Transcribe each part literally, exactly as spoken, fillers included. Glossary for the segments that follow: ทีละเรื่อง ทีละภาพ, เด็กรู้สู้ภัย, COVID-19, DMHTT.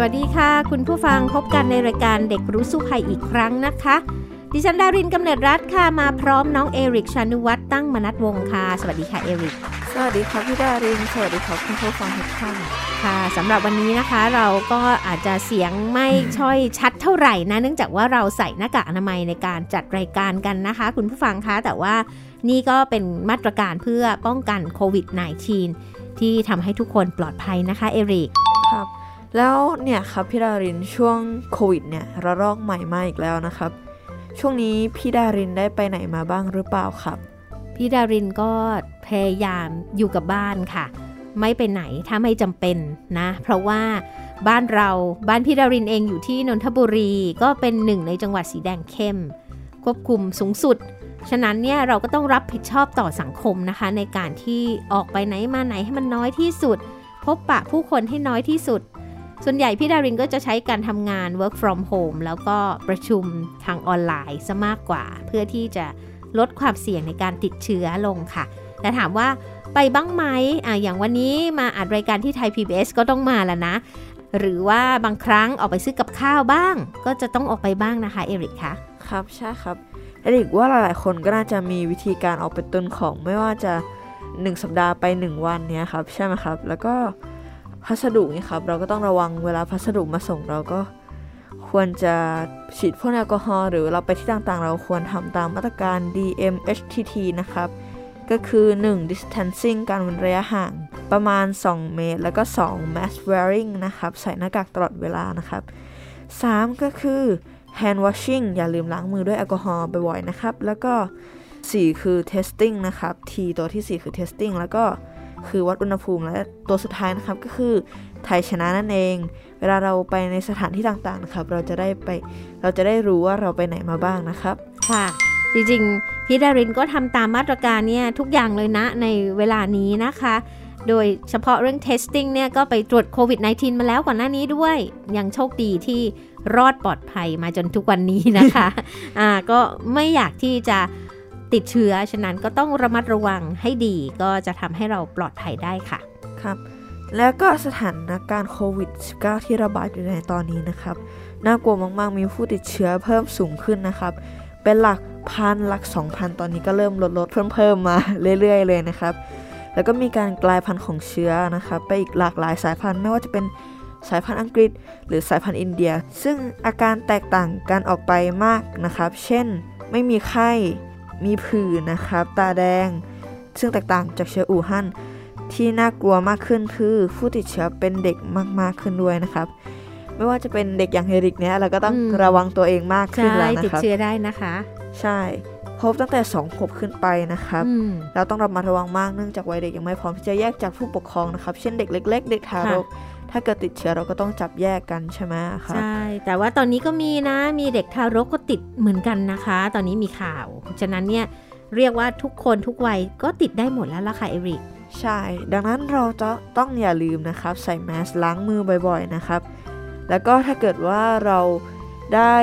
สวัสดีค่ะคุณผู้ฟังพบกันในรายการเด็กรู้สู้ภัยอีกครั้งนะคะดิฉันดารินกำเนิดรัตน์ค่ะมาพร้อมน้องเอริกชานุวัฒน์ตั้งมนัสวงศ์ค่ะสวัสดีค่ะเอริกสวัสดีค่ะพี่ดารินสวัสดีค่ะคุณผู้ฟังทุกท่านค่ะสำหรับวันนี้นะคะเราก็อาจจะเสียงไม่ช่อยชัดเท่าไหร่นะเนื่องจากว่าเราใส่หน้ากากอนามัยในการจัดรายการกันนะคะคุณผู้ฟังคะแต่ว่านี่ก็เป็นมาตรการเพื่อป้องกันโควิด สิบเก้า ที่ทำให้ทุกคนปลอดภัยนะคะเอริกครับแล้วเนี่ยครับพี่ดารินช่วงโควิดเนี่ยระลอกใหม่มาอีกแล้วนะครับช่วงนี้พี่ดารินได้ไปไหนมาบ้างหรือเปล่าครับพี่ดารินก็พยายามอยู่กับบ้านค่ะไม่ไปไหนถ้าไม่จำเป็นนะเพราะว่าบ้านเราบ้านพี่ดารินเองอยู่ที่นนทบุรีก็เป็นหนึ่งในจังหวัดสีแดงเข้มควบคุมสูงสุดฉะนั้นเนี่ยเราก็ต้องรับผิดชอบต่อสังคมนะคะในการที่ออกไปไหนมาไหนให้มันน้อยที่สุดพบปะผู้คนให้น้อยที่สุดส่วนใหญ่พี่ดารินก็จะใช้การทำงาน work from home แล้วก็ประชุมทางออนไลน์ซะมากกว่าเพื่อที่จะลดความเสี่ยงในการติดเชื้อลงค่ะแต่ถามว่าไปบ้างไหมอ่ะอย่างวันนี้มาอัดรายการที่ไทย พี บี เอส ก็ต้องมาแล้วนะหรือว่าบางครั้งออกไปซื้อกับข้าวบ้างก็จะต้องออกไปบ้างนะคะเอริกคะครับใช่ครับเอริกว่าหลายๆคนก็น่าจะมีวิธีการออกไปตุนของไม่ว่าจะหนึ่งสัปดาห์ไปหนึ่งวันเนี้ยครับใช่ไหมครับแล้วก็พัสดุนี่ครับเราก็ต้องระวังเวลาพัสดุมาส่งเราก็ควรจะฉีดพ่นแอลกอฮอล์หรือเราไปที่ต่างๆเราควรทำตามมาตรการ ดี เอ็ม เอช ที ที นะครับก็คือหนึ่ง distancing การเว้นระยะห่างประมาณสองเมตรแล้วก็สอง mask wearing นะครับใส่หน้ากากตลอดเวลานะครับสามก็คือ hand washing อย่าลืมล้างมือด้วยแอลกอฮอล์บ่อยๆนะครับแล้วก็สี่คือ testing นะครับ T ตัวที่สี่คือ testing แล้วก็คือวัดอุณหภูมิและตัวสุดท้ายนะครับก็คือไทยชนะนั่นเองเวลาเราไปในสถานที่ต่างๆนะครับเราจะได้ไปเราจะได้รู้ว่าเราไปไหนมาบ้างนะครับค่ะจริงๆพี่ดารินก็ทำตามมาตรการเนี่ยทุกอย่างเลยนะในเวลานี้นะคะโดยเฉพาะเรื่อง testing เนี่ยก็ไปตรวจโควิด สิบเก้า มาแล้วก่อนหน้านี้ด้วยยังโชคดีที่รอดปลอดภัยมาจนทุกวันนี้นะคะ อ่าก็ไม่อยากที่จะติดเชื้อฉะนั้นก็ต้องระมัดระวังให้ดีก็จะทำให้เราปลอดภัยได้ค่ะครับแล้วก็สถานการณ์โควิด สิบเก้า ที่ระบาดอยู่ในตอนนี้นะครับน่ากลัวมากๆมีผู้ติดเชื้อเพิ่มสูงขึ้นนะครับเป็นหลักพันหลัก สองพัน ตอนนี้ก็เริ่มลดๆเพิ่มๆมาเรื่อยๆเลยนะครับแล้วก็มีการกลายพันธุ์ของเชื้อนะครับไปอีกหลากหลายสายพันธุ์ไม่ว่าจะเป็นสายพันธุ์อังกฤษหรือสายพันธุ์อินเดียซึ่งอาการแตกต่างกันออกไปมากนะครับเช่นไม่มีไข้มีผื่นนะครับตาแดงซึ่งแตกต่างจากเชื้ออู่ฮั่นที่น่ากลัวมากขึ้นคือผู้ติดเชื้อเป็นเด็กมากๆขึ้นด้วยนะครับไม่ว่าจะเป็นเด็กอย่างเฮริกเนี่ยเราก็ต้องระวังตัวเองมากขึ้นแล้วนะครับติดเชื้อได้นะคะใช่พบตั้งแต่สองขวบขึ้นไปนะครับเราต้องระมัดระวังมากเนื่องจากวัยเด็กยังไม่พร้อมที่จะแยกจากผู้ปกครองนะครับเช่นเด็กเล็กๆเด็กทารกถ้าเกิดติดเชื้อเราก็ต้องจับแยกกันใช่ไหมคะใช่แต่ว่าตอนนี้ก็มีนะมีเด็กทารกก็ติดเหมือนกันนะคะตอนนี้มีข่าวฉะนั้นเนี่ยเรียกว่าทุกคนทุกวัยก็ติดได้หมดแล้วล่ะค่ะเอริกใช่ดังนั้นเราจะต้องอย่าลืมนะครับใส่แมสล้างมือบ่อยๆนะครับแล้วก็ถ้าเกิดว่าเราได้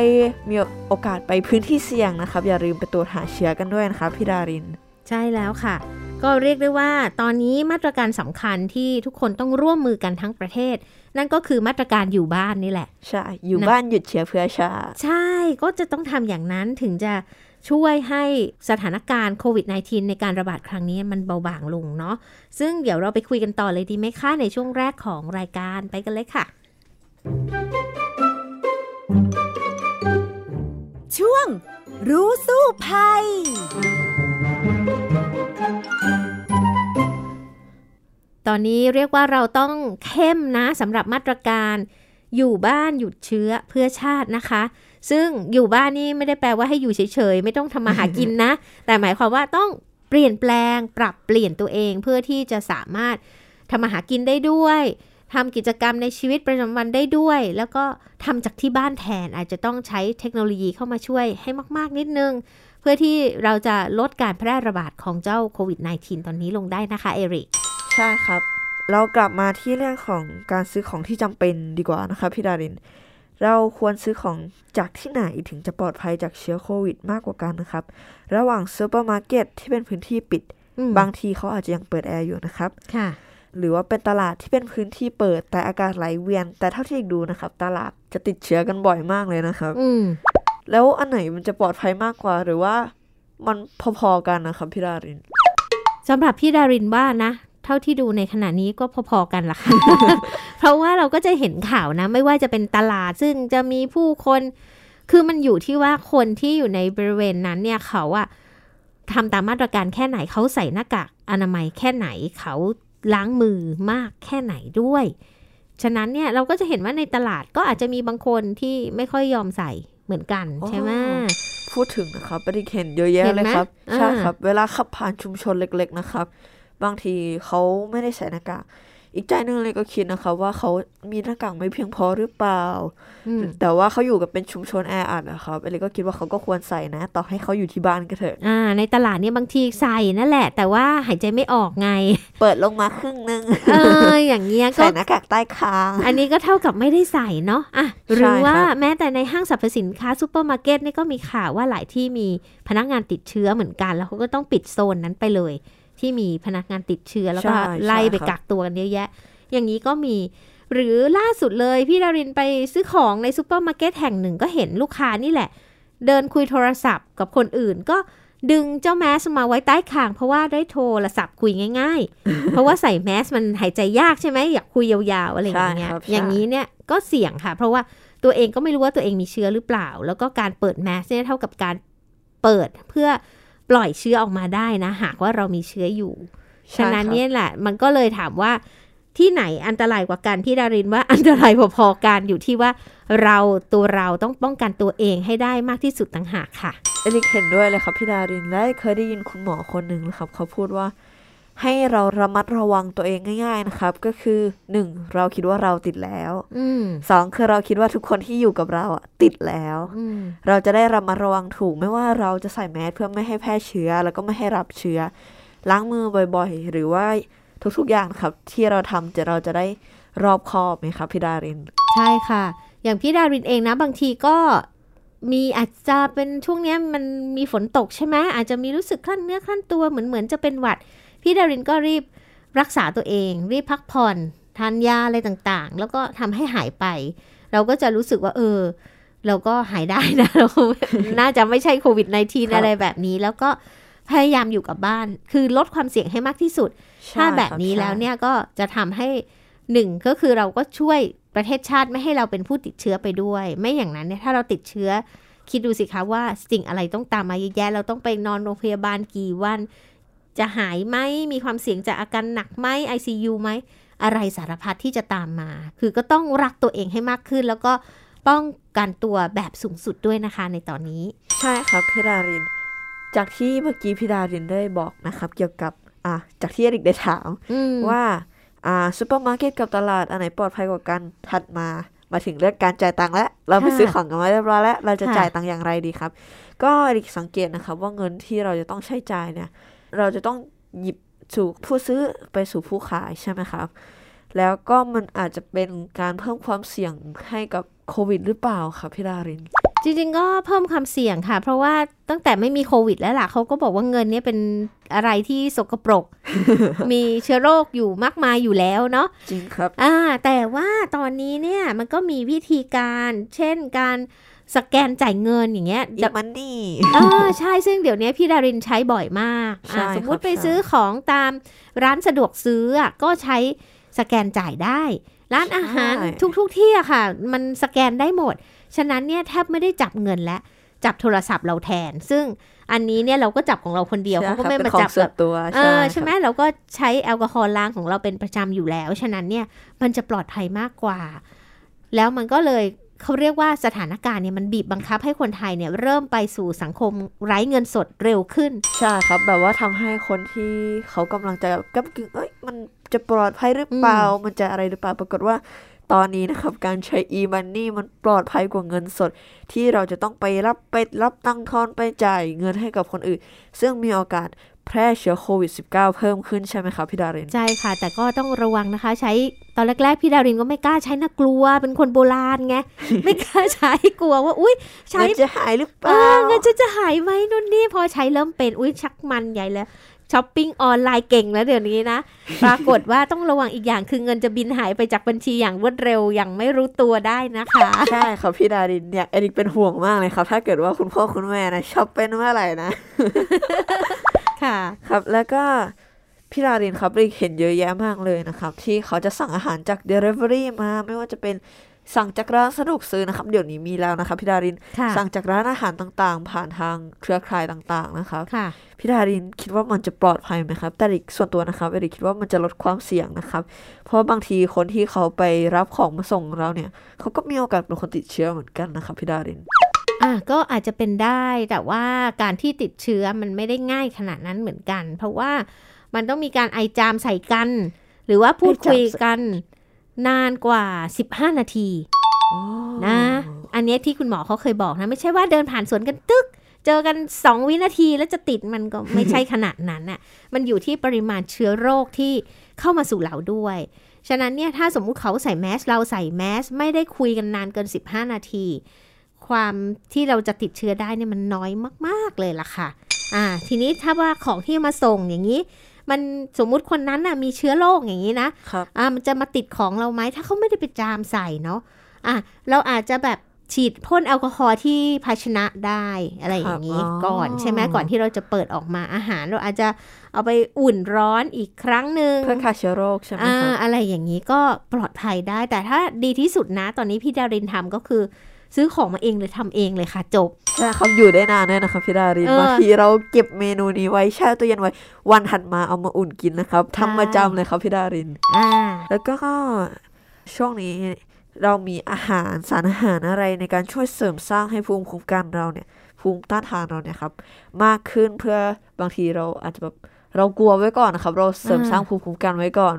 มีโอกาสไปพื้นที่เสี่ยงนะครับอย่าลืมไปตรวจหาเชื้อกันด้วยนะคะพี่ดารินใช่แล้วค่ะก็เรียกได้ว่าตอนนี้มาตรการสำคัญที่ทุกคนต้องร่วมมือกันทั้งประเทศนั่นก็คือมาตรการอยู่บ้านนี่แหละใช่อยู่บ้านหยุดเชื้อเพื่อชาติใช่ก็จะต้องทำอย่างนั้นถึงจะช่วยให้สถานการณ์โควิด สิบเก้า ในการระบาดครั้งนี้มันเบาบางลงเนาะซึ่งเดี๋ยวเราไปคุยกันต่อเลยดีไหมคะในช่วงแรกของรายการไปกันเลยค่ะช่วงรู้สู้ภัยตอนนี้เรียกว่าเราต้องเข้มนะสำหรับมาตรการอยู่บ้านหยุดเชื้อเพื่อชาตินะคะซึ่งอยู่บ้านนี่ไม่ได้แปลว่าให้อยู่เฉยๆไม่ต้องทำมาหากินนะแต่หมายความว่าต้องเปลี่ยนแปลงปรับเปลี่ยนตัวเองเพื่อที่จะสามารถทำมาหากินได้ด้วย ทำกิจกรรมในชีวิตประจำวันได้ด้วยแล้วก็ทำจากที่บ้านแทนอาจจะต้องใช้เทคโนโลยีเข้ามาช่วยให้มากๆนิดนึงเพื่อที่เราจะลดการแพร่ระบาดของเจ้าโควิด สิบเก้า ตอนนี้ลงได้นะคะเอริใช่ครับเรากลับมาที่เรื่องของการซื้อของที่จำเป็นดีกว่านะคะพี่ดารินเราควรซื้อของจากที่ไหนถึงจะปลอดภัยจากเชื้อโควิดมากกว่ากันนะครับระหว่างซูเปอร์มาร์เก็ตที่เป็นพื้นที่ปิดบางทีเขาอาจจะยังเปิดแอร์อยู่นะครับค่ะหรือว่าเป็นตลาดที่เป็นพื้นที่เปิดแต่อากาศไหลเวียนแต่เท่าที่ดูนะครับตลาดจะติดเชื้อกันบ่อยมากเลยนะครับแล้วอันไหนมันจะปลอดภัยมากกว่าหรือว่ามันพอๆกันนะครับพี่ดารินสำหรับพี่ดารินว่านะเท่าที่ดูในขณะนี้ก็พอๆกันล่ะค่ะ เพราะว่าเราก็จะเห็นข่าวนะไม่ว่าจะเป็นตลาดซึ่งจะมีผู้คนคือมันอยู่ที่ว่าคนที่อยู่ในบริเวณนั้นเนี่ยเขาอะทำตามมาตรการแค่ไหนเขาใส่หน้ากากอนามัยแค่ไหนเขาล้างมือมากแค่ไหนด้วยฉะนั้นเนี่ยเราก็จะเห็นว่าในตลาดก็อาจจะมีบางคนที่ไม่ค่อยยอมใส่เหมือนกันใช่ไหมพูดถึงนะครับประเด็นเห็นเยอะแยะเลยครับใช่ครับเวลาขับผ่านชุมชนเล็กๆนะครับบางทีเขาไม่ได้ใส่หน้ากากอีกใจนึงเลยก็คิดนะคะว่าเขามีหน้ากากไม่เพียงพอหรือเปล่าแต่ว่าเขาอยู่กับเป็นชุมชนแออัดนะครับเลยก็คิดว่าเขาก็ควรใส่นะต่อให้เขาอยู่ที่บ้านก็เถอะอ่าในตลาดเนี่ยบางทีใส่นั่นแหละแต่ว่าหายใจไม่ออกไงเปิดลงมาครึ่งนึงเอออย่างเงี้ยก็ใส่หน้ากากใต้คางอันนี้ก็เท่ากับไม่ได้ใส่เนาะอ่ะหรือว่าแม้แต่ในห้างสรรพสินค้าซุปเปอร์มาร์เก็ตนี่ก็มีข่าวว่าหลายที่มีพนักงานติดเชื้อเหมือนกันแล้วเขาก็ต้องปิดโซนนั้นไปเลยที่มีพนักงานติดเชื้อแล้วก็ไล่ไปกักตัวกันเยอะแยะอย่างนี้ก็มีหรือล่าสุดเลยพี่ดารินไปซื้อของในซุปเปอร์มาร์เก็ตแห่งหนึ่งก็เห็นลูกค้านี่แหละเดินคุยโทรศัพท์กับคนอื่นก็ดึงเจ้าแมสมาไว้ใต้คางเพราะว่าได้โทรศัพท์คุยง่ายๆ เพราะว่าใส่แมสมันหายใจยากใช่ไหมอยากคุยยาวๆอะไรอย่างเงี้ยอย่างนี้เนี่ยก็เสี่ยงค่ะเพราะว่าตัวเองก็ไม่รู้ว่าตัวเองมีเชื้อหรือเปล่าแล้วก็การเปิดแมสเนี่ยเท่ากับการเปิดเพื่อปล่อยเชื้อออกมาได้นะหากว่าเรามีเชื้ออยู่ฉะนั้นเนี่ยแหละมันก็เลยถามว่าที่ไหนอันตรายกว่ากันพี่ดารินว่าอันตรายพอๆกันอยู่ที่ว่าเราตัวเราต้องป้องกันตัวเองให้ได้มากที่สุดต่างหากค่ะเอลิกเห็นด้วยเลยครับพี่ดารินและเคยได้ยินคุณหมอคนหนึ่งนะครับเขาพูดว่าให้เราระมัดระวังตัวเองง่ายๆนะครับก็คือหนึ่งเราคิดว่าเราติดแล้วสองคือเราคิดว่าทุกคนที่อยู่กับเราอ่ะติดแล้วเราจะได้ระมัดระวังถูกไม่ว่าเราจะใส่แมสเพื่อไม่ให้แพร่เชื้อแล้วก็ไม่ให้รับเชื้อล้างมือบ่อยๆหรือว่าทุกๆอย่างครับที่เราทำจะเราจะได้รอบคอบไหมครับพี่ดารินใช่ค่ะอย่างพี่ดารินเองนะบางทีก็มีอาจจะเป็นช่วงนี้มันมีฝนตกใช่ไหมอาจจะมีรู้สึกคลั่นเนื้อคลั่นตัวเหมือนเหมือนจะเป็นหวัดพี่ดารินก็รีบรักษาตัวเองรีบพักผ่อนทานยาอะไรต่างๆแล้วก็ทำให้หายไปเราก็จะรู้สึกว่าเออเราก็หายได้นะเรา น่าจะไม่ใช่โควิด สิบเก้า อะไรแบบนี้แล้วก็พยายามอยู่กับบ้านคือลดความเสี่ยงให้มากที่สุดถ้าแบบนี้แล้วเนี่ยก็จะทำให้หนึ่งก็คือเราก็ช่วยประเทศชาติไม่ให้เราเป็นผู้ติดเชื้อไปด้วยไม่อย่างนั้นเนี่ยถ้าเราติดเชื้อคิดดูสิคะว่าสิ่งอะไรต้องตามมาเยอะแยะเราต้องไปนอนโรงพยาบาลกี่วันจะหายไหมมีความเสี่ยงจากอาการหนักไหม ไอ ซี ยู ไหมอะไรสารพัดที่จะตามมาคือก็ต้องรักตัวเองให้มากขึ้นแล้วก็ป้องกันตัวแบบสูงสุดด้วยนะคะในตอนนี้ใช่ครับพี่ดารินจากที่เมื่อกี้พี่ดารินได้บอกนะครับเกี่ยวกับอ่ะจากที่เอริกได้ถามว่าอ่าซุปเปอร์มาร์เก็ตกับตลาดอันไหนปลอดภัยกว่ากันถัดมามาถึงเรื่องการจ่ายตังค์แล้วเราไปซื้อของกันมาเรียบร้อยแล้วเราจะจ่ายตังค์อย่างไรดีครับก็เอริกสังเกตนะครับว่าเงินที่เราจะต้องใช้จ่ายเนี่ยเราจะต้องหยิบสู่ผู้ซื้อไปสู่ผู้ขายใช่ไหมครับแล้วก็มันอาจจะเป็นการเพิ่มความเสี่ยงให้กับโควิดหรือเปล่าครับพี่ดารินจริงๆก็เพิ่มความเสี่ยงค่ะเพราะว่าตั้งแต่ไม่มีโควิดแล้วล่ะเขาก็บอกว่าเงินเนี่ยเป็นอะไรที่สกปรก มีเชื้อโรคอยู่มากมายอยู่แล้วเนาะจริงครับอ่าแต่ว่าตอนนี้เนี่ยมันก็มีวิธีการเช่นการสแกนจ่ายเงินอย่างเงี้ยอีมันนี่เออใช่ซึ่งเดี๋ยวนี้พี่ดารินใช้บ่อยมากสมมุติไปซื้อของตามร้านสะดวกซื้อก็ใช้สแกนจ่ายได้ร้านอาหารทุกๆที่อะค่ะมันสแกนได้หมดฉะนั้นเนี่ยแทบไม่ได้จับเงินและจับโทรศัพท์เราแทนซึ่งอันนี้เนี่ยเราก็จับของเราคนเดียวเขาก็ไม่มาจับแบบตัวเออใช่ไหมเราก็ใช้แอลกอฮอล์ล้างของเราเป็นประจำอยู่แล้วฉะนั้นเนี่ยมันจะปลอดภัยมากกว่าแล้วมันก็เลยเขาเรียกว่าสถานการณ์เนี่ยมันบีบบังคับให้คนไทยเนี่ยเริ่มไปสู่สังคมไร้เงินสดเร็วขึ้นใช่ครับแบบว่าทำให้คนที่เขากำลังจะกับเอ้ยมัน จะปลอดภัยหรือเปล่ามันจะอะไรหรือเปล่าปรากฏว่าตอนนี้นะครับการใช้ e-money มันปลอดภัยกว่าเงินสดที่เราจะต้องไปรับไปรับตังค์ทอนไปจ่ายเงินให้กับคนอื่นซึ่งมีโอกาสแพร่เชื้อโควิด สิบเก้า เพิ่มขึ้นใช่ไหมคะพี่ดารินใช่ค่ะแต่ก็ต้องระวังนะคะใช้ตอนแรกๆพี่ดารินก็ไม่กล้าใช้นะกลัวเป็นคนโบราณไง ไม่กล้าใช้กลัวว่าอุ๊ยใช้จะหายหรือเปล่าเงินจะหายไหมนู่นนี่พอใช้เริ่มเป็นอุ๊ยชักมันใหญ่แล้วช้อปปิ้งออนไลน์เก่งแล้วเดี๋ยวนี้นะ ปรากฏว่าต้องระวังอีกอย่างคือเงินจะบินหายไปจากบัญชีอย่างรวดเร็วอย่างไม่รู้ตัวได้นะคะ ใช่ค่ะพี่ดารินเนี่ยเอริกเป็นห่วงมากเลยครับถ้าเกิดว่าคุณพ่อคุณแม่นะช้อปเป็นเมื่อไหร่นะ ค่ะครับแล้วก็พี่ดารินครับเอริกเห็นเยอะแยะมากเลยนะครับที่เขาจะสั่งอาหารจาก Delivery มาไม่ว่าจะเป็นสั่งจากร้านสะดวกซื้อนะครับเดี๋ยวนี้มีแล้วนะคะพี่ดารินสั่งจากร้านอาหารต่างๆผ่านทางเครือข่ายต่างๆนะคะพี่ดารินคิดว่ามันจะปลอดภัยไหมครับแต่อีกส่วนตัวนะครับเอริกคิดว่ามันจะลดความเสี่ยงนะครับเพราะบางทีคนที่เขาไปรับของมาส่งเราเนี่ยเขาก็มีโอกาสเป็นคนติดเชื้อเหมือนกันนะคะพี่ดารินอ่ะก็อาจจะเป็นได้แต่ว่าการที่ติดเชื้อมันไม่ได้ง่ายขนาดนั้นเหมือนกันเพราะว่ามันต้องมีการไอจามใส่กันหรือว่าพูดคุยกันนานกว่าสิบห้านาทีนะอันนี้ที่คุณหมอเขาเคยบอกนะไม่ใช่ว่าเดินผ่านสวนกันตึกเจอกันสองวินาทีแล้วจะติดมันก็ไม่ใช่ขนาดนั้นน่ะมันอยู่ที่ปริมาณเชื้อโรคที่เข้ามาสู่เราด้วยฉะนั้นเนี่ยถ้าสมมุติเขาใส่แมสเราใส่แมสไม่ได้คุยกันนานเกินสิบห้านาทีความที่เราจะติดเชื้อได้เนี่ยมันน้อยมากๆเลยล่ะค่ะอ่าทีนี้ถ้าว่าของที่มาส่งอย่างนี้มันสมมุติคนนั้นน่ะมีเชื้อโรคอย่างนี้นะอ่ามันจะมาติดของเราไหมถ้าเขาไม่ได้ไปจามใส่เนาะอ่ะเราอาจจะแบบฉีดพ่นแอลกอฮอล์ที่ภาชนะได้อะไรอย่างนี้ก่อนใช่ไหมก่อนที่เราจะเปิดออกมาอาหารเราอาจจะเอาไปอุ่นร้อนอีกครั้งนึงเพื่อฆ่าเชื้อโรคใช่ไหมคะอะไรอย่างนี้ก็ปลอดภัยได้แต่ถ้าดีที่สุดนะตอนนี้พี่ดารินทำก็คือซื้อของมาเองเลยทำเองเลยค่ะจบใช่ครับอยู่ได้นานแน่นะคะพี่ดารินบางทีเราเก็บเมนูนี้ไว้แช่ตู้เย็นไว้วันถัดมาเอามาอุ่นกินนะครับทำประจำเลยครับพี่ดารินแล้วก็ช่วงนี้เรามีอาหารสารอาหารอะไรในการช่วยเสริมสร้างให้ภูมิคุ้มกันเราเนี่ยภูมิต้านทานเราเนี่ยครับมากขึ้นเพื่อบางทีเราอาจจะแบบเรากลัวไว้ก่อนนะครับเราเสริมสร้างภูมิคุ้มกันไว้ก่อน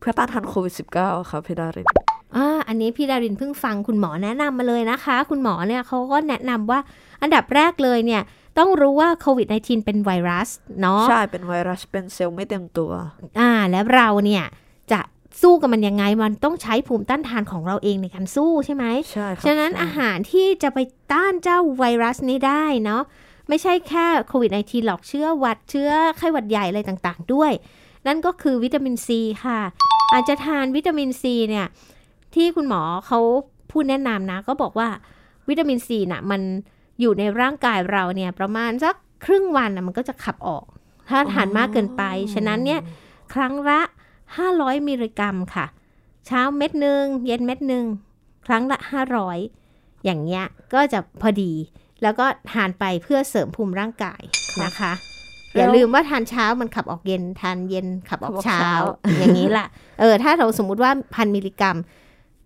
เพื่อต้านทานโควิด สิบเก้า ครับพี่ดารินอ่าอันนี้พี่ดารินเพิ่งฟังคุณหมอแนะนำมาเลยนะคะคุณหมอเนี่ยเขาก็แนะนำว่าอันดับแรกเลยเนี่ยต้องรู้ว่าโควิด สิบเก้า เป็นไวรัสเนาะใช่เป็นไวรัสเป็นเซลล์ไม่เต็มตัวอ่าแล้วเราเนี่ยจะสู้กับมันยังไงมันต้องใช้ภูมิต้านทานของเราเองในการสู้ใช่ไหมใช่ครับฉะนั้นอาหารที่จะไปต้านเจ้าไวรัสนี้ได้เนาะไม่ใช่แค่โควิด สิบเก้า หรอกเชื้อหวัดเชื้อไข้หวัดใหญ่อะไรต่างๆด้วยนั่นก็คือวิตามินซีค่ะอาจจะทานวิตามินซีเนี่ยที่คุณหมอเขาพูดแนะนำนะก็บอกว่าวิตามินซีน่ะมันอยู่ในร่างกายเราเนี่ยประมาณสักครึ่งวันน่ะมันก็จะขับออกถ้าทานมากเกินไปฉะนั้นเนี่ยครั้งละห้าร้อยมิลลิกรัมค่ะเช้าเม็ดนึงเย็นเม็ดนึงครั้งละห้าร้อยอย่างเงี้ยก็จะพอดีแล้วก็ทานไปเพื่อเสริมภูมิร่างกายนะคะอย่าลืมว่าทานเช้ามันขับออกเย็นทานเย็นขับออกเช้าอย่างนี้ล่ะเออถ้าเราสมมุติว่า หนึ่งพัน มิลลิกรัม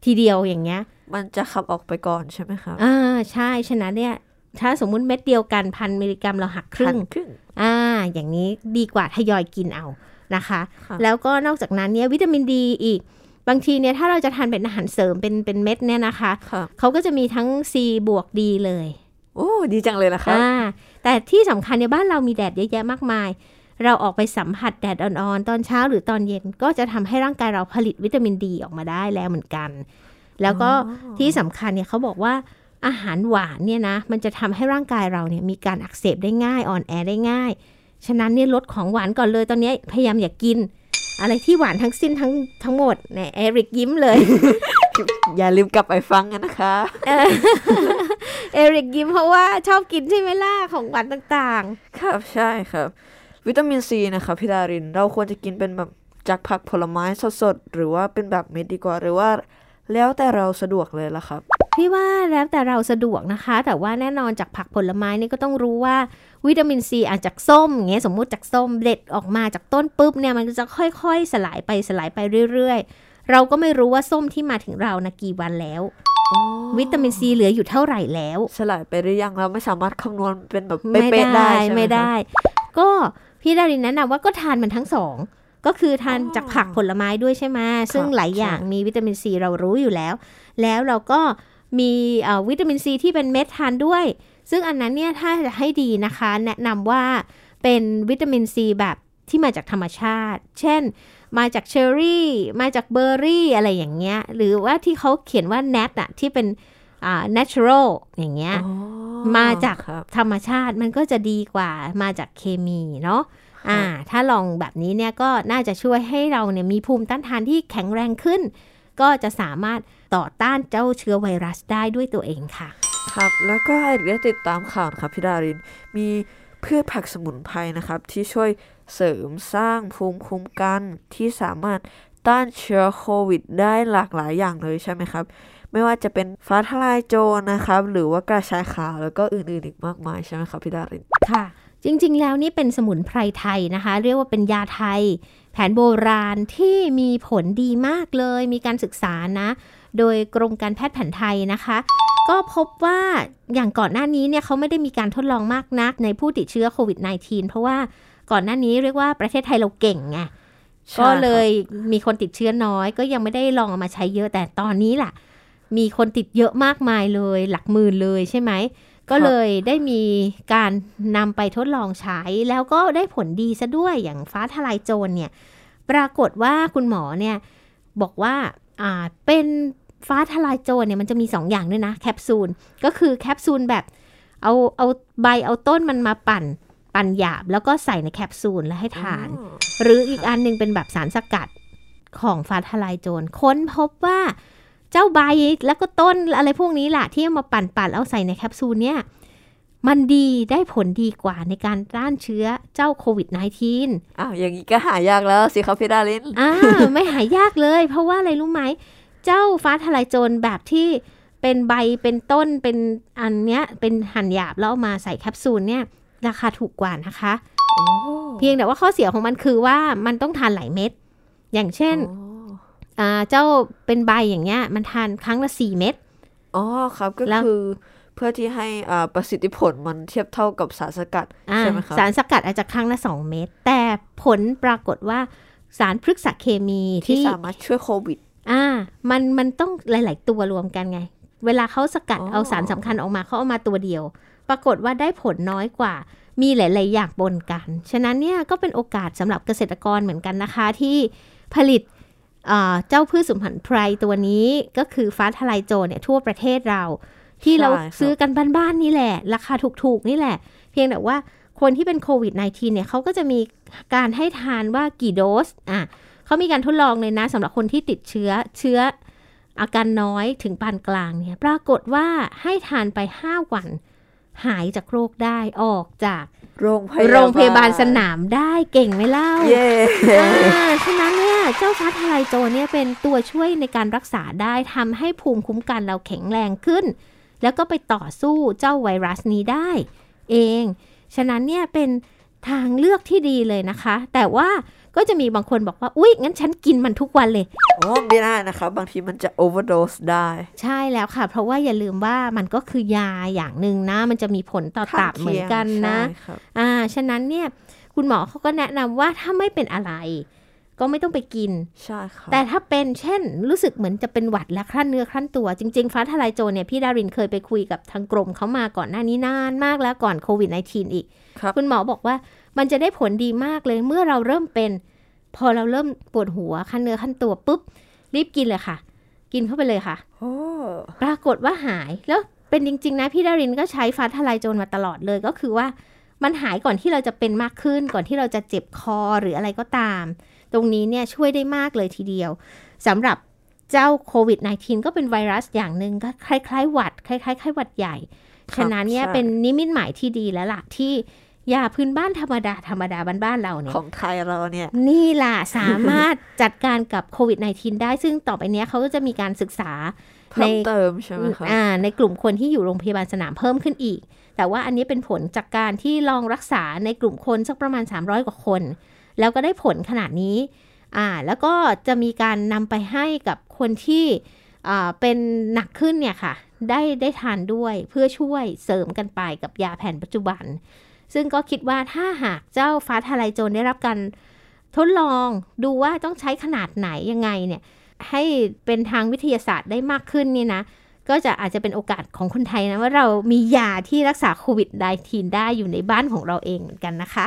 ทีเดียวอย่างเงี้ยมันจะขับออกไปก่อนใช่ไหมคะอ่าใช่ฉะนั้นเนี่ยถ้าสมมุติเม็ดเดียวกันพันมิลลิกรัมเราหักครึ่งอ่าอย่างนี้ดีกว่าทยอยกินเอานะคะแล้วก็นอกจากนั้นเนี่ยวิตามินดีอีกบางทีเนี่ยถ้าเราจะทานเป็นอาหารเสริมเป็นเป็นเม็ดเนี่ยนะคะเขาก็จะมีทั้ง C บวก D เลยโอ้ดีจังเลยนะคะอ่าแต่ที่สำคัญในบ้านเรามีแดดเยอะแยะมากมายเราออกไปสัมผัสแดดอ่อนๆตอนเช้าหรือตอนเย็นก็จะทำให้ร่างกายเราผลิตวิตามินดีออกมาได้แล้วเหมือนกันแล้วก็ที่สำคัญเนี่ยเขาบอกว่าอาหารหวานเนี่ยนะมันจะทำให้ร่างกายเราเนี่ยมีการอักเสบได้ง่ายอ่อนแอได้ง่ายฉะนั้นเนี่ยลดของหวานก่อนเลยตอนนี้พยายามอย่า ก, กินอะไรที่หวานทั้งสิ้นทั้งทั้งหมดเนี่ยเอริกยิ้มเลย อย่าลืมกลับไปฟังกันนะคะเอริกยิ้มเพราะว่าชอบกินใช่ไหมล่ะของหวานต่างๆครับใช่ครับวิตามินซีนะคะพี่ดารินเราควรจะกินเป็นแบบจากผักผลไม้สดๆหรือว่าเป็นแบบเม็ดดีกว่าหรือว่าแล้วแต่เราสะดวกเลยล่ะครับพี่ว่าแล้วแต่เราสะดวกนะคะแต่ว่าแน่นอนจากผักผลไม้นี่ก็ต้องรู้ว่าวิตามินซีอาจจากส้มอย่างเงี้ยสมมุติจากส้มเด็ดออกมาจากต้นปุ๊บเนี่ยมันจะค่อยๆสลายไปสลายไปเรื่อยๆเราก็ไม่รู้ว่าส้มที่มาถึงเรานะกี่วันแล้ววิตามินซีเหลืออยู่เท่าไหร่แล้วสลายไปหรือยังเราไม่สามารถคำนวณเป็นแบบเป๊ะๆได้ไม่ได้ก็พี่ดารินแนะนำว่าก็ทานมันทั้งสอง ก็คือทานจากผักผลไม้ด้วยใช่ไหมซึ่งหลายอย่างมีวิตามินซีเรารู้อยู่แล้วแล้วเราก็มีวิตามินซีที่เป็นเม็ดทานด้วยซึ่งอันนั้นเนี่ยถ้าจะให้ดีนะคะแนะนำว่าเป็นวิตามินซีแบบที่มาจากธรรมชาติเช่นมาจากเชอร์รี่มาจากเบอร์รี่อะไรอย่างเงี้ยหรือว่าที่เขาเขียนว่าแนทอะที่เป็นอ่า natural อย่างเงี้ยมาจากธรรมชาติมันก็จะดีกว่ามาจากเคมีเนาะอ่าถ้าลองแบบนี้เนี่ยก็น่าจะช่วยให้เราเนี่ยมีภูมิต้านทานที่แข็งแรงขึ้นก็จะสามารถต่อต้านเจ้าเชื้อไวรัสได้ด้วยตัวเองค่ะครับแล้วก็ให้ติดตามข่าวครับพี่ดารินมีเพื่อผักสมุนไพรนะครับที่ช่วยเสริมสร้างภูมิคุ้มกันที่สามารถต้านเชื้อโควิดได้หลากหลายอย่างเลยใช่ไหมครับไม่ว่าจะเป็นฟ้าทลายโจรนะครับหรือว่ากระชายขาวแล้วก็อื่นๆอีกมากมายใช่ไหมครับพี่ดารินค่ะจริงๆแล้วนี่เป็นสมุนไพรไทยนะคะเรียกว่าเป็นยาไทยแผนโบราณที่มีผลดีมากเลยมีการศึกษานะโดยกรมการแพทย์แผนไทยนะคะก็พบว่าอย่างก่อนหน้านี้เนี่ยเขาไม่ได้มีการทดลองมากนักในผู้ติดเชื้อโควิด สิบเก้า เพราะว่าก่อนหน้านี้เรียกว่าประเทศไทยเราเก่งไงก็เลยมีคนติดเชื้อน้อยก็ยังไม่ได้ลองเอามาใช้เยอะแต่ตอนนี้ล่ะมีคนติดเยอะมากมายเลยหลักหมื่นเลยใช่ไหมก็เลยได้มีการนำไปทดลองใช้แล้วก็ได้ผลดีซะด้วยอย่างฟ้าทลายโจรเนี่ยปรากฏว่าคุณหมอเนี่ยบอกว่าอ่าเป็นฟ้าทลายโจรเนี่ยมันจะมีสองอย่างด้วยนะแคปซูลก็คือแคปซูลแบบเอาเอาใบเอาต้นมันมาปั่นปั่นหยาบแล้วก็ใส่ในแคปซูลแล้วให้ทานหรืออีกอันนึงเป็นแบบสารสกัดของฟ้าทลายโจรค้นพบว่าเจ้าใบแล้วก็ต้นอะไรพวกนี้ล่ะที่มาปั่นปั่นเอาใส่ในแคปซูลเนี่ยมันดีได้ผลดีกว่าในการต้านเชื้อเจ้าโควิด สิบเก้า อ้าวอย่างนี้ก็หายากแล้วสิครับพี่ดารินอ่าไม่หายากเลยเพราะว่าอะไรรู้ไหมเจ้าฟ้าทลายโจรแบบที่เป็นใบเป็นต้นเป็นอันเนี้ยเป็นหั่นหยาบแล้วมาใส่แคปซูลเนี่ยราคาถูกกว่านะคะเพียงแต่ว่าข้อเสียของมันคือว่ามันต้องทานหลายเม็ดอย่างเช่นเจ้าเป็นใบอย่างเงี้ยมันทานครั้งละสี่เม็ดอ๋อครับก็คือเพื่อที่ให้ประสิทธิผลมันเทียบเท่ากับสารสกัดใช่ไหมครับสารสกัดอาจจะครั้งละสองเม็ดแต่ผลปรากฏว่าสารพฤกษเคมีที่สามารถช่วยโควิดอ่ามันมันต้องหลายๆตัวรวมกันไงเวลาเขาสกัดเอาสารสำคัญออกมาเขาเอามาตัวเดียวปรากฏว่าได้ผลน้อยกว่ามีหลายๆอย่างปนกันฉะนั้นเนี่ยก็เป็นโอกาสสำหรับเกษตรกรเหมือนกันนะคะที่ผลิตเจ้าพืชสมุนไพรตัวนี้ก็คือฟ้าทลายโจรเนี่ยทั่วประเทศเราที่เราซื้อกันบ้านๆนี่แหละราคาถูกๆนี่แหละเพียงแต่ว่าคนที่เป็นโควิด สิบเก้า เนี่ยเขาก็จะมีการให้ทานว่ากี่โดสอ่ะเขามีการทดลองเลยนะสำหรับคนที่ติดเชื้อเชื้ออาการน้อยถึงปานกลางเนี่ยปรากฏว่าให้ทานไปห้าวันหายจากโรคได้ออกจากโรงพยาบาลโรงพยาบาลสนามได้เก่งไหมเล่า yeah. อ่าฉะนั้นเนี่ยเจ้าฟ้าทลายโจรเนี่ยเป็นตัวช่วยในการรักษาได้ทำให้ภูมิคุ้มกันเราแข็งแรงขึ้นแล้วก็ไปต่อสู้เจ้าไวรัสนี้ได้เองฉะนั้นเนี่ยเป็นทางเลือกที่ดีเลยนะคะแต่ว่าก็จะมีบางคนบอกว่าอุ๊ยงั้นฉันกินมันทุกวันเลยโอ้ไม่ได้นะคะบางทีมันจะโอเวอร์โดสได้ใช่แล้วค่ะเพราะว่าอย่าลืมว่ามันก็คือยาอย่างหนึ่งนะมันจะมีผลต่อตับเหมือนกันนะอ่าฉะนั้นเนี่ยคุณหมอเขาก็แนะนำว่าถ้าไม่เป็นอะไรก็ไม่ต้องไปกินใช่ค่ะแต่ถ้าเป็นเช่นรู้สึกเหมือนจะเป็นหวัดและครั่นเนื้อครั่นตัวจริงๆฟ้าทลายโจรเนี่ยพี่ดารินเคยไปคุยกับทางกรมเขามาก่อนหน้านี้นานมากแล้วก่อนโควิด สิบเก้า อีกคุณหมอบอกว่ามันจะได้ผลดีมากเลยเมื่อเราเริ่มเป็นพอเราเริ่มปวดหัวคันเนื้อคันตัวปุ๊บรีบกินเลยค่ะกินเข้าไปเลยค่ะ oh. ปรากฏว่าหายแล้วเป็นจริงๆนะพี่ดารินก็ใช้ฟ้าทลายโจรมาตลอดเลยก็คือว่ามันหายก่อนที่เราจะเป็นมากขึ้นก่อนที่เราจะเจ็บคอหรืออะไรก็ตามตรงนี้เนี่ยช่วยได้มากเลยทีเดียวสำหรับเจ้าโควิด สิบเก้า ก็เป็นไวรัสอย่างหนึ่งก็คล้ายๆหวัดคล้ายๆไข้หวัดใหญ่ฉะนั้นเนี่ยเป็นนิมิตหมายที่ดีแล้วล่ะที่ยาพื้นบ้านธรรมดาธรรมดาบ้านๆเราเนี่ยของไทยเราเนี่ยนี่ล่ะสามารถ จัดการกับโควิด สิบเก้า ได้ซึ่งต่อไปเนี้ยเขาก็จะมีการศึกษาเพิ่มเติมใช่ไหมคะอ่าในกลุ่มคนที่อยู่โรงพยาบาลสนามเพิ่มขึ้นอีกแต่ว่าอันนี้เป็นผลจากการที่ลองรักษาในกลุ่มคนสักประมาณสามร้อยกว่าคนแล้วก็ได้ผลขนาดนี้อ่าแล้วก็จะมีการนำไปให้กับคนที่อ่าเป็นหนักขึ้นเนี่ยค่ะได้ได้ทานด้วยเพื่อช่วยเสริมกันไปกับยาแผนปัจจุบันซึ่งก็คิดว่าถ้าหากเจ้าฟ้าทลายโจรได้รับการ ทดลองดูว่าต้องใช้ขนาดไหนยังไงเนี่ยให้เป็นทางวิทยาศาสตร์ได้มากขึ้นนี่นะก็จะอาจจะเป็นโอกาสของคนไทยนะว่าเรามียาที่รักษาโควิด สิบเก้า ได้อยู่ในบ้านของเราเองเหมือนกันนะคะ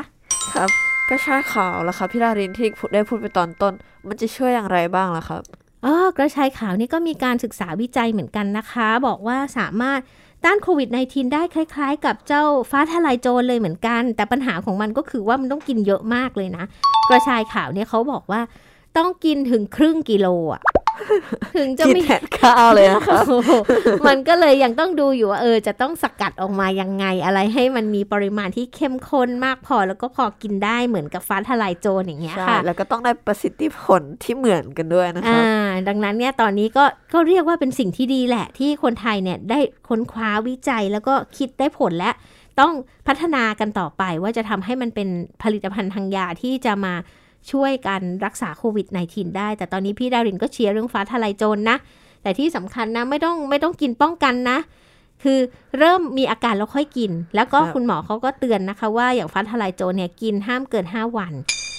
ครับกระชายขาวล่ะครับพี่ดารินที่ได้พูดไปตอนต้นมันจะช่วยอย่างไรบ้างล่ะครับอ๋อกระชายขาวนี่ก็มีการศึกษาวิจัยเหมือนกันนะคะบอกว่าสามารถต้านโควิด สิบเก้า ได้คล้ายๆกับเจ้าฟ้าทลายโจรเลยเหมือนกันแต่ปัญหาของมันก็คือว่ามันต้องกินเยอะมากเลยนะกระชายขาวเนี่ยเขาบอกว่าต้องกินถึงครึ่งกิโลอ่ะถึงจะไม่แทนข้าวเลยนะคะมันก็เลยยังต้องดูอยู่ว่าเออจะต้องสกัดออกมายังไงอะไรให้มันมีปริมาณที่เข้มข้นมากพอแล้วก็พอกินได้เหมือนกับฟ้าทลายโจรอย่างเงี้ยค่ะแล้วก็ต้องได้ประสิทธิผลที่เหมือนกันด้วยนะคะอ่าดังนั้นเนี่ยตอนนี้ก็ก็เรียกว่าเป็นสิ่งที่ดีแหละที่คนไทยเนี่ยได้ค้นคว้าวิจัยแล้วก็คิดได้ผลและต้องพัฒนากันต่อไปว่าจะทำให้มันเป็นผลิตภัณฑ์ทางยาที่จะมาช่วยกันรักษาโควิด สิบเก้า ได้แต่ตอนนี้พี่ดารินก็เชียร์เรื่องฟ้าทลายโจร นะแต่ที่สำคัญนะไม่ต้องไม่ต้องกินป้องกันนะคือเริ่มมีอาการแล้วค่อยกินแล้วก็คุณหมอเขาก็เตือนนะคะว่าอย่างฟ้าทลายโจรเนี่ยกินห้ามเกินห้าวัน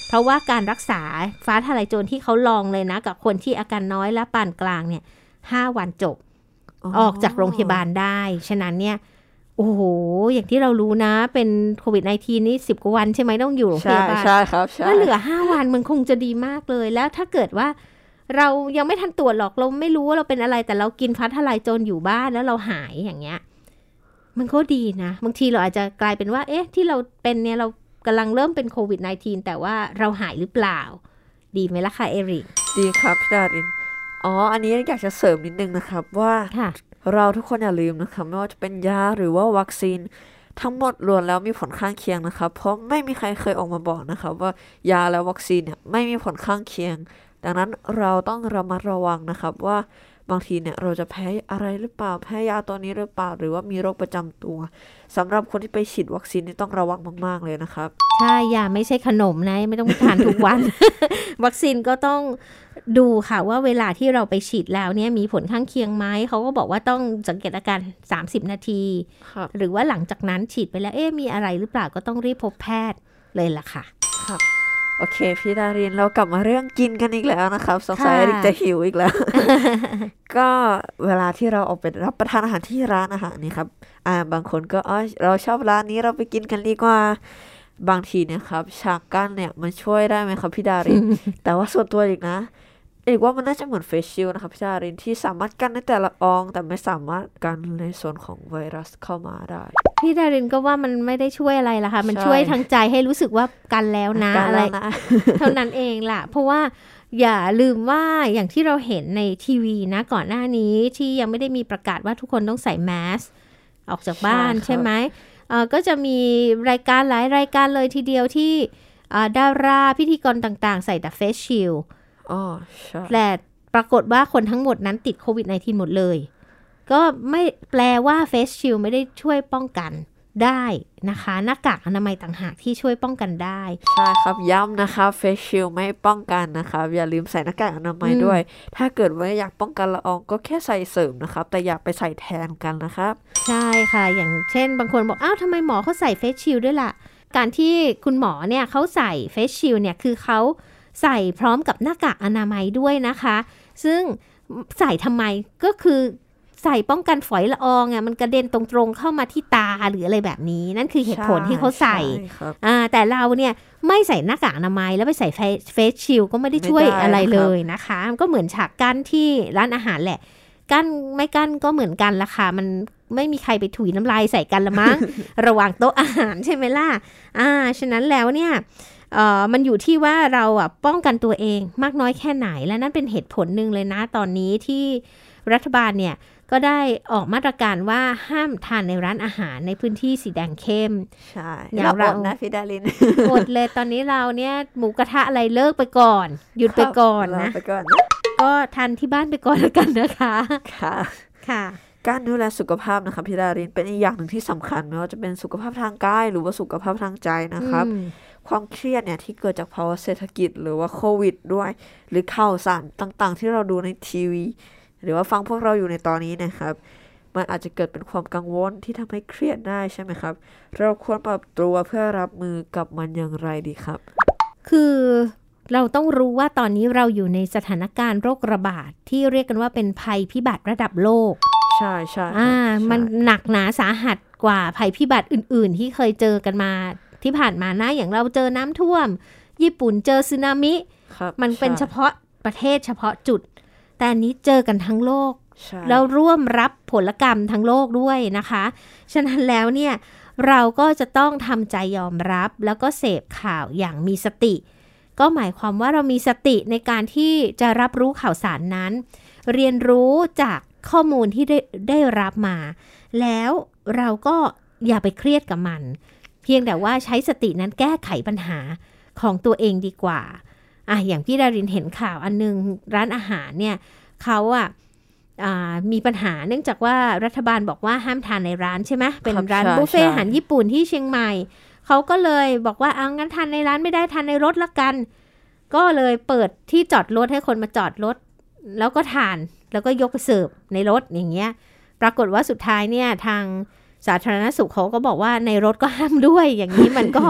เพราะว่าการรักษาฟ้าทลายโจรที่เขาลองเลยนะกับคนที่อาการน้อยและปานกลางเนี่ยห้าวันจบ อ, ออกจากโรงพยาบาลได้ฉะนั้นเนี่ยโอ้โหอย่างที่เรารู้นะเป็นโควิด สิบเก้า นี่สิบกว่าวันใช่ไหมต้องอยู่โรงพยาบาลใช่ครับใช่ถ้าเหลือห้าวันมันคงจะดีมากเลยแล้วถ้าเกิดว่าเรายังไม่ทันตรวจหรอกเราไม่รู้ว่าเราเป็นอะไรแต่เรากินฟ้าทลายโจรอยู่บ้านแล้วเราหายอย่างเงี้ยมันก็ดีนะบางทีเราอาจจะกลายเป็นว่าเอ๊ะที่เราเป็นเนี่ยเรากำลังเริ่มเป็นโควิด สิบเก้า แต่ว่าเราหายหรือเปล่าดีไหมล่ะคะเอริกดีครับพี่ดารินอ๋ออันนี้อยากจะเสริมนิดนึงนะครับว่าเราทุกคนอย่าลืมนะคะไม่ว่าจะเป็นยาหรือว่าวัคซีนทั้งหมดล้วนแล้วมีผลข้างเคียงนะคะเพราะไม่มีใครเคยออกมาบอกนะคะว่ายาและวัคซีนเนี่ยไม่มีผลข้างเคียงดังนั้นเราต้องระมัดระวังนะครับว่าบางทีเนี่ยเราจะแพ้อะไรหรือเปล่าแพ้ยาตัวนี้หรือเปล่าหรือว่ามีโรคประจำตัวสำหรับคนที่ไปฉีดวัคซีนนี่ต้องระวังมากๆเลยนะครับใช่ยาไม่ใช่ขนมนะไม่ต้องทานทุกวัน วัคซีนก็ต้องดูค่ะว่าเวลาที่เราไปฉีดแล้วเนี่ยมีผลข้างเคียงไหมเขาก็บอกว่าต้องสังเกตอาการสามสิบนาทีหรือว่าหลังจากนั้นฉีดไปแล้วเอ๊ะมีอะไรหรือเปล่าก็ต้องรีบพบแพทย์เลยล่ะค่ะโอเคพี่ดารินเรากลับมาเรื่องกินกันอีกแล้วนะครับสงสัยริกจะหิวอีกแล้ว ก็เวลาที่เราออกไปรับประทานอาหารที่ร้านอาหารนี่ครับอ่าบางคนก็อ๋อเราชอบร้านนี้เราไปกินกันดีกว่าบางทีนะครับฉากกั้นเนี่ยมันช่วยได้ไหมครับพี่ดาริน แต่ว่าส่วนตัวอีกนะอีกว่ามันน่าจะเหมือนเฟสชิลด์นะครับพี่ดารินที่สามารถกั้นได้แต่ละอองแต่ไม่สามารถกั้นในส่วนของไวรัสเข้ามาได้พี่ดารินก็ว่ามันไม่ได้ช่วยอะไรล่ะค่ะมันช่วยทางใจให้รู้สึกว่ากันแล้วนะอะไรเท่านั้นเองล่ะเพราะว่าอย่าลืมว่าอย่างที่เราเห็นในทีวีนะก่อนหน้านี้ที่ยังไม่ได้มีประกาศว่าทุกคนต้องใส่แมสออกจากบ้านใช่ไหมเอ่อก็จะมีรายการหลายรายการเลยทีเดียวที่ดาราพิธีกรต่างๆใส่แต่เฟซชิลด์อ๋อใช่แต่ปรากฏว่าคนทั้งหมดนั้นติดโควิด สิบเก้า หมดเลยก็ไม่แปลว่าเฟสชิลด์ไม่ได้ช่วยป้องกันได้นะคะหน้ากากอนามัยต่างหากที่ช่วยป้องกันได้ใช่ครับย้ำนะคะเฟสชิลด์ไม่ป้องกันนะคะอย่าลืมใส่หน้ากากอนามัยด้วยถ้าเกิดว่าอยากป้องกันละอองก็แค่ใส่เสริมนะครับแต่อย่าไปใส่แทนกันนะครับใช่ค่ะอย่างเช่นบางคนบอกอ้าวทำไมหมอเขาใส่เฟสชิลด์ด้วยล่ะการที่คุณหมอเนี่ยเขาใส่เฟสชิลด์เนี่ยคือเขาใส่พร้อมกับหน้ากากอนามัยด้วยนะคะซึ่งใส่ทำไมก็คือใส่ป้องกันฝอยละอองอ่ะมันกระเด็นตรงๆเข้ามาที่ตาหรืออะไรแบบนี้นั่นคือเหตุผลที่เขาใส่แต่เราเนี่ยไม่ใส่หน้ากากอนามัยแล้วไปใส่เฟซชิลด์ก็ไม่ได้ช่วยอะไรเลยนะคะมันก็เหมือนฉากกั้นที่ร้านอาหารแหละกั้นไม่กั้นก็เหมือนกันละค่ะมันไม่มีใครไปถุยน้ำลายใส่กันละมั้ง ระหว่างโต๊ะอาหารใช่ไหมล่ะอ่าฉะนั้นแล้วเนี่ยเอ่อมันอยู่ที่ว่าเราอ่ะป้องกันตัวเองมากน้อยแค่ไหนและนั่นเป็นเหตุผลหนึ่งเลยนะตอนนี้ที่รัฐบาลเนี่ยก็ได้ออกมาตรการว่าห้ามทานในร้านอาหารในพื้นที่สีแดงเข้มใช่เราอดนะพี่ดารินอดเลยตอนนี้เราเนี่ยหมูกระทะอะไรเลิกไปก่อนหยุดไปก่อนนะก็ทานที่บ้านไปก่อนแล้วกันนะคะค่ะค่ะการดูแลสุขภาพนะคะพี่ดารินเป็นอีกอย่างหนึ่งที่สำคัญไม่ว่าจะเป็นสุขภาพทางกายหรือว่าสุขภาพทางใจนะครับความเครียดเนี่ยที่เกิดจากภาวะเศรษฐกิจหรือว่าโควิดด้วยหรือข่าวสารต่างๆที่เราดูในทีวีหรือว่าฟังพวกเราอยู่ในตอนนี้นะครับมันอาจจะเกิดเป็นความกังวลที่ทำให้เครียดได้ใช่ไหมครับเราควรปรับตัวเพื่อรับมือกับมันอย่างไรดีครับคือ เราต้องรู้ว่าตอนนี้เราอยู่ในสถานการณ์โรคระบาด ท, ที่เรียกกันว่าเป็นภัยพิบัติระดับโลกใช่ใช่อ่ามันหนักหนาสาหัสกว่าภัยพิบัติอื่นๆที่เคยเจอกันมาที่ผ่านมานะอย่างเราเจอน้ำท่วมญี่ปุ่นเจอสึนามิมันเป็นเฉพาะประเทศเฉพาะจุดแต่อันนี้เจอกันทั้งโลกแล้วร่วมรับผลกรรมทั้งโลกด้วยนะคะฉะนั้นแล้วเนี่ยเราก็จะต้องทำใจยอมรับแล้วก็เสพข่าวอย่างมีสติก็หมายความว่าเรามีสติในการที่จะรับรู้ข่าวสารนั้นเรียนรู้จากข้อมูลที่ได้ได้รับมาแล้วเราก็อย่าไปเครียดกับมันเพียงแต่ว่าใช้สตินั้นแก้ไขปัญหาของตัวเองดีกว่าอ่ะอย่างพี่ดารินเห็นข่าวอันนึงร้านอาหารเนี่ยเขาอ่ะมีปัญหาเนื่องจากว่ารัฐบาลบอกว่าห้ามทานในร้านใช่ไหมเป็นร้านบุฟเฟ่อาหารญี่ปุ่นที่เชียงใหม่เขาก็เลยบอกว่าเอางั้นทานในร้านไม่ได้ทานในรถละกันก็เลยเปิดที่จอดรถให้คนมาจอดรถแล้วก็ทานแล้วก็ยกไปเสิร์ฟในรถอย่างเงี้ยปรากฏว่าสุดท้ายเนี่ยทางสาธารณสุขเขาก็บอกว่าในรถก็ห้ามด้วยอย่างนี้มันก็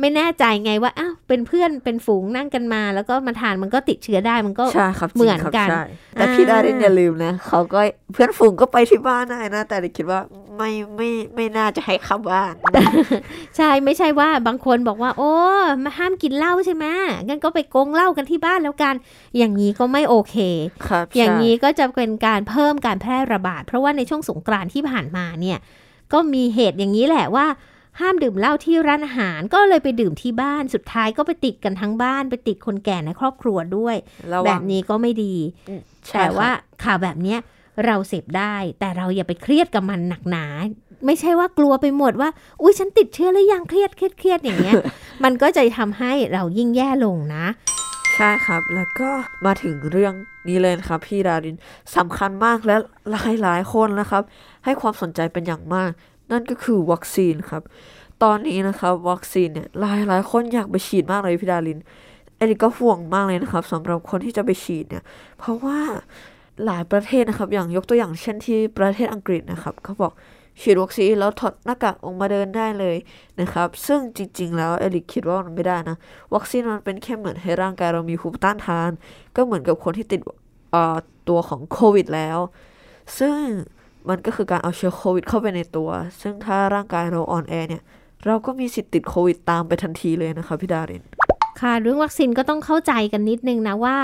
ไม่แน่ใจไงว่าอ้าวเป็นเพื่อนเป็นฝูงนั่งกันมาแล้วก็มาทานมันก็ติดเชื้อได้มันก็เหมือนกันแต่พี่ดารินอย่าลืมนะเขาก็เพื่อนฝูงก็ไปที่บ้านได้นะแต่คิดว่าไม่ไม่ไม่น่าจะให้เข้าบ้านใช่ไม่ใช่ว่าบางคนบอกว่าโอ้มาห้ามกินเหล้าใช่ไหมงั้นก็ไปโกงเหล้ากันที่บ้านแล้วกันอย่างนี้ก็ไม่โอเคอย่างนี้ก็จะเป็นการเพิ่มการแพร่ระบาดเพราะว่าในช่วงสงกรานต์ที่ผ่านมาเนี่ยก็มีเหตุอย่างนี้แหละว่าห้ามดื่มเหล้าที่ร้านอาหารก็เลยไปดื่มที่บ้านสุดท้ายก็ไปติดกันทั้งบ้านไปติดคนแก่ในครอบครัวด้วยแบบนี้ก็ไม่ดีแต่ว่าข่าวแบบนี้เราเสพได้แต่เราอย่าไปเครียดกับมันหนักหนาไม่ใช่ว่ากลัวไปหมดว่าอุ๊ยฉันติดเชื้อแล้วยังเครียดเครียดเครียดอย่างเงี้ย มันก็จะทำให้เรายิ่งแย่ลงนะใช่ครับแล้วก็มาถึงเรื่องนี้เลยครับพี่ดารินสำคัญมากและหลายหลายคนนะครับให้ความสนใจเป็นอย่างมากนั่นก็คือวัคซีนครับตอนนี้นะครับวัคซีนเนี่ยหลายหลายคนอยากไปฉีดมากเลยพี่ดารินเอริกก็ห่วงมากเลยนะครับสำหรับคนที่จะไปฉีดเนี่ยเพราะว่าหลายประเทศนะครับอย่างยกตัวอย่างเช่นที่ประเทศอังกฤษนะครับเขาบอกฉีดวัคซีนแล้วถอดหน้ากากออกมาเดินได้เลยนะครับซึ่งจริงๆแล้วเอริกคิดว่ามันไม่ได้นะวัคซีนมันเป็นแค่เหมือนให้ร่างกายเรามีภูมิต้านทานก็เหมือนกับคนที่ติดตัวของโควิดแล้วซึ่งมันก็คือการเอาเชื้อโควิดเข้าไปในตัวซึ่งถ้าร่างกายเราอ่อนแอเนี่ยเราก็มีสิทธิ์ติดโควิดตามไปทันทีเลยนะคะพี่ดารินค่ะเรื่องวัคซีนก็ต้องเข้าใจกันนิดนึงนะว่า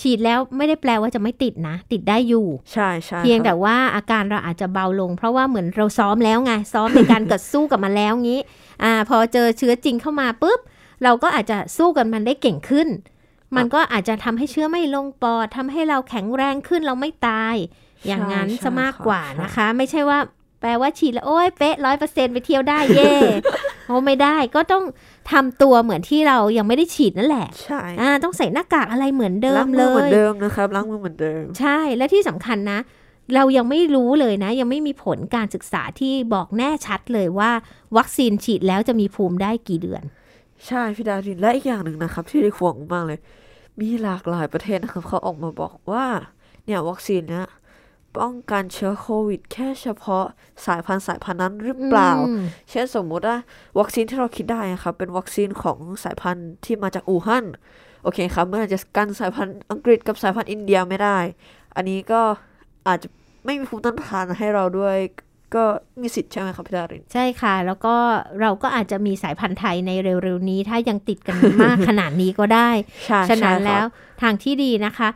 ฉีดแล้วไม่ได้แปลว่าจะไม่ติดนะติดได้อยู่ใช่ใช่เพียงแต่ว่าอาการเราอาจจะเบาลงเพราะว่าเหมือนเราซ้อมแล้วไงซ้อมในการกดสู้กับมันแล้วงี้อ่าพอเจอเชื้อจริงเข้ามาปุ๊บเราก็อาจจะสู้กับมันได้เก่งขึ้นมันก็อาจจะทำให้เชื้อไม่ลงปอดทำให้เราแข็งแรงขึ้นเราไม่ตายอย่างนั้นซะมากกว่านะคะไม่ใช่ว่าแปลว่าฉีดแล้วโอ้ยเป๊ะ ร้อยเปอร์เซ็นต์ ไปเที่ยวได้เย่โอ้ไม่ได้ก็ต้องทำตัวเหมือนที่เรายังไม่ได้ฉีดนั่นแหละใช่ต้องใส่หน้ากากอะไรเหมือนเดิมเลยล้างมือเหมือนเดิมนะครับล้างมือเหมือนเดิมใช่และที่สำคัญนะเรายังไม่รู้เลยนะยังไม่มีผลการศึกษาที่บอกแน่ชัดเลยว่าวัคซีนฉีดแล้วจะมีภูมิได้กี่เดือนใช่พี่ดารินและอีกอย่างหนึ่งนะครับที่ได้ห่วงมากเลยมีหลากหลายประเทศนะครับเขาออกมาบอกว่าเนี่ยวัคซีนนะป้องกันเชื้อโควิดแค่เฉพาะสายพันธุ์สายพันธุ์นั้นหรือเปล่าเช่นสมมติว่าวัคซีนที่เราคิดได้ครับเป็นวัคซีนของสายพันธุ์ที่มาจากอู่ฮั่นโอเคครับมันอาจจะกันสายพันธุ์อังกฤษกับสายพันธุ์อินเดียไม่ได้อันนี้ก็อาจจะไม่มีภูมิต้านทานให้เราด้วยก็มีสิทธิ์ใช่ไหมครับพี่ดารินใช่ค่ะแล้วก็เราก็อาจจะมีสายพันธุ์ไทยในเร็วๆนี้ถ้ายังติดกันมากขนาดนี้ก็ได้ฉะนั้นแล้วทางที่ดีนะคะ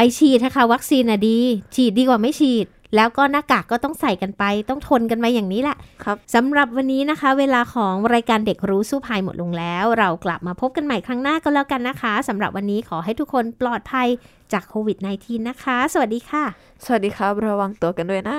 ไปฉีดนะคะวัคซีนอะดีฉีดดีกว่าไม่ฉีดแล้วก็หน้ากากก็ต้องใส่กันไปต้องทนกันไปอย่างนี้แหละครับสำหรับวันนี้นะคะเวลาของรายการเด็กรู้สู้ภัยหมดลงแล้วเรากลับมาพบกันใหม่ครั้งหน้าก็แล้วกันนะคะสำหรับวันนี้ขอให้ทุกคนปลอดภัยจากโควิด สิบเก้า นะคะสวัสดีค่ะสวัสดีครับระวังตัวกันด้วยนะ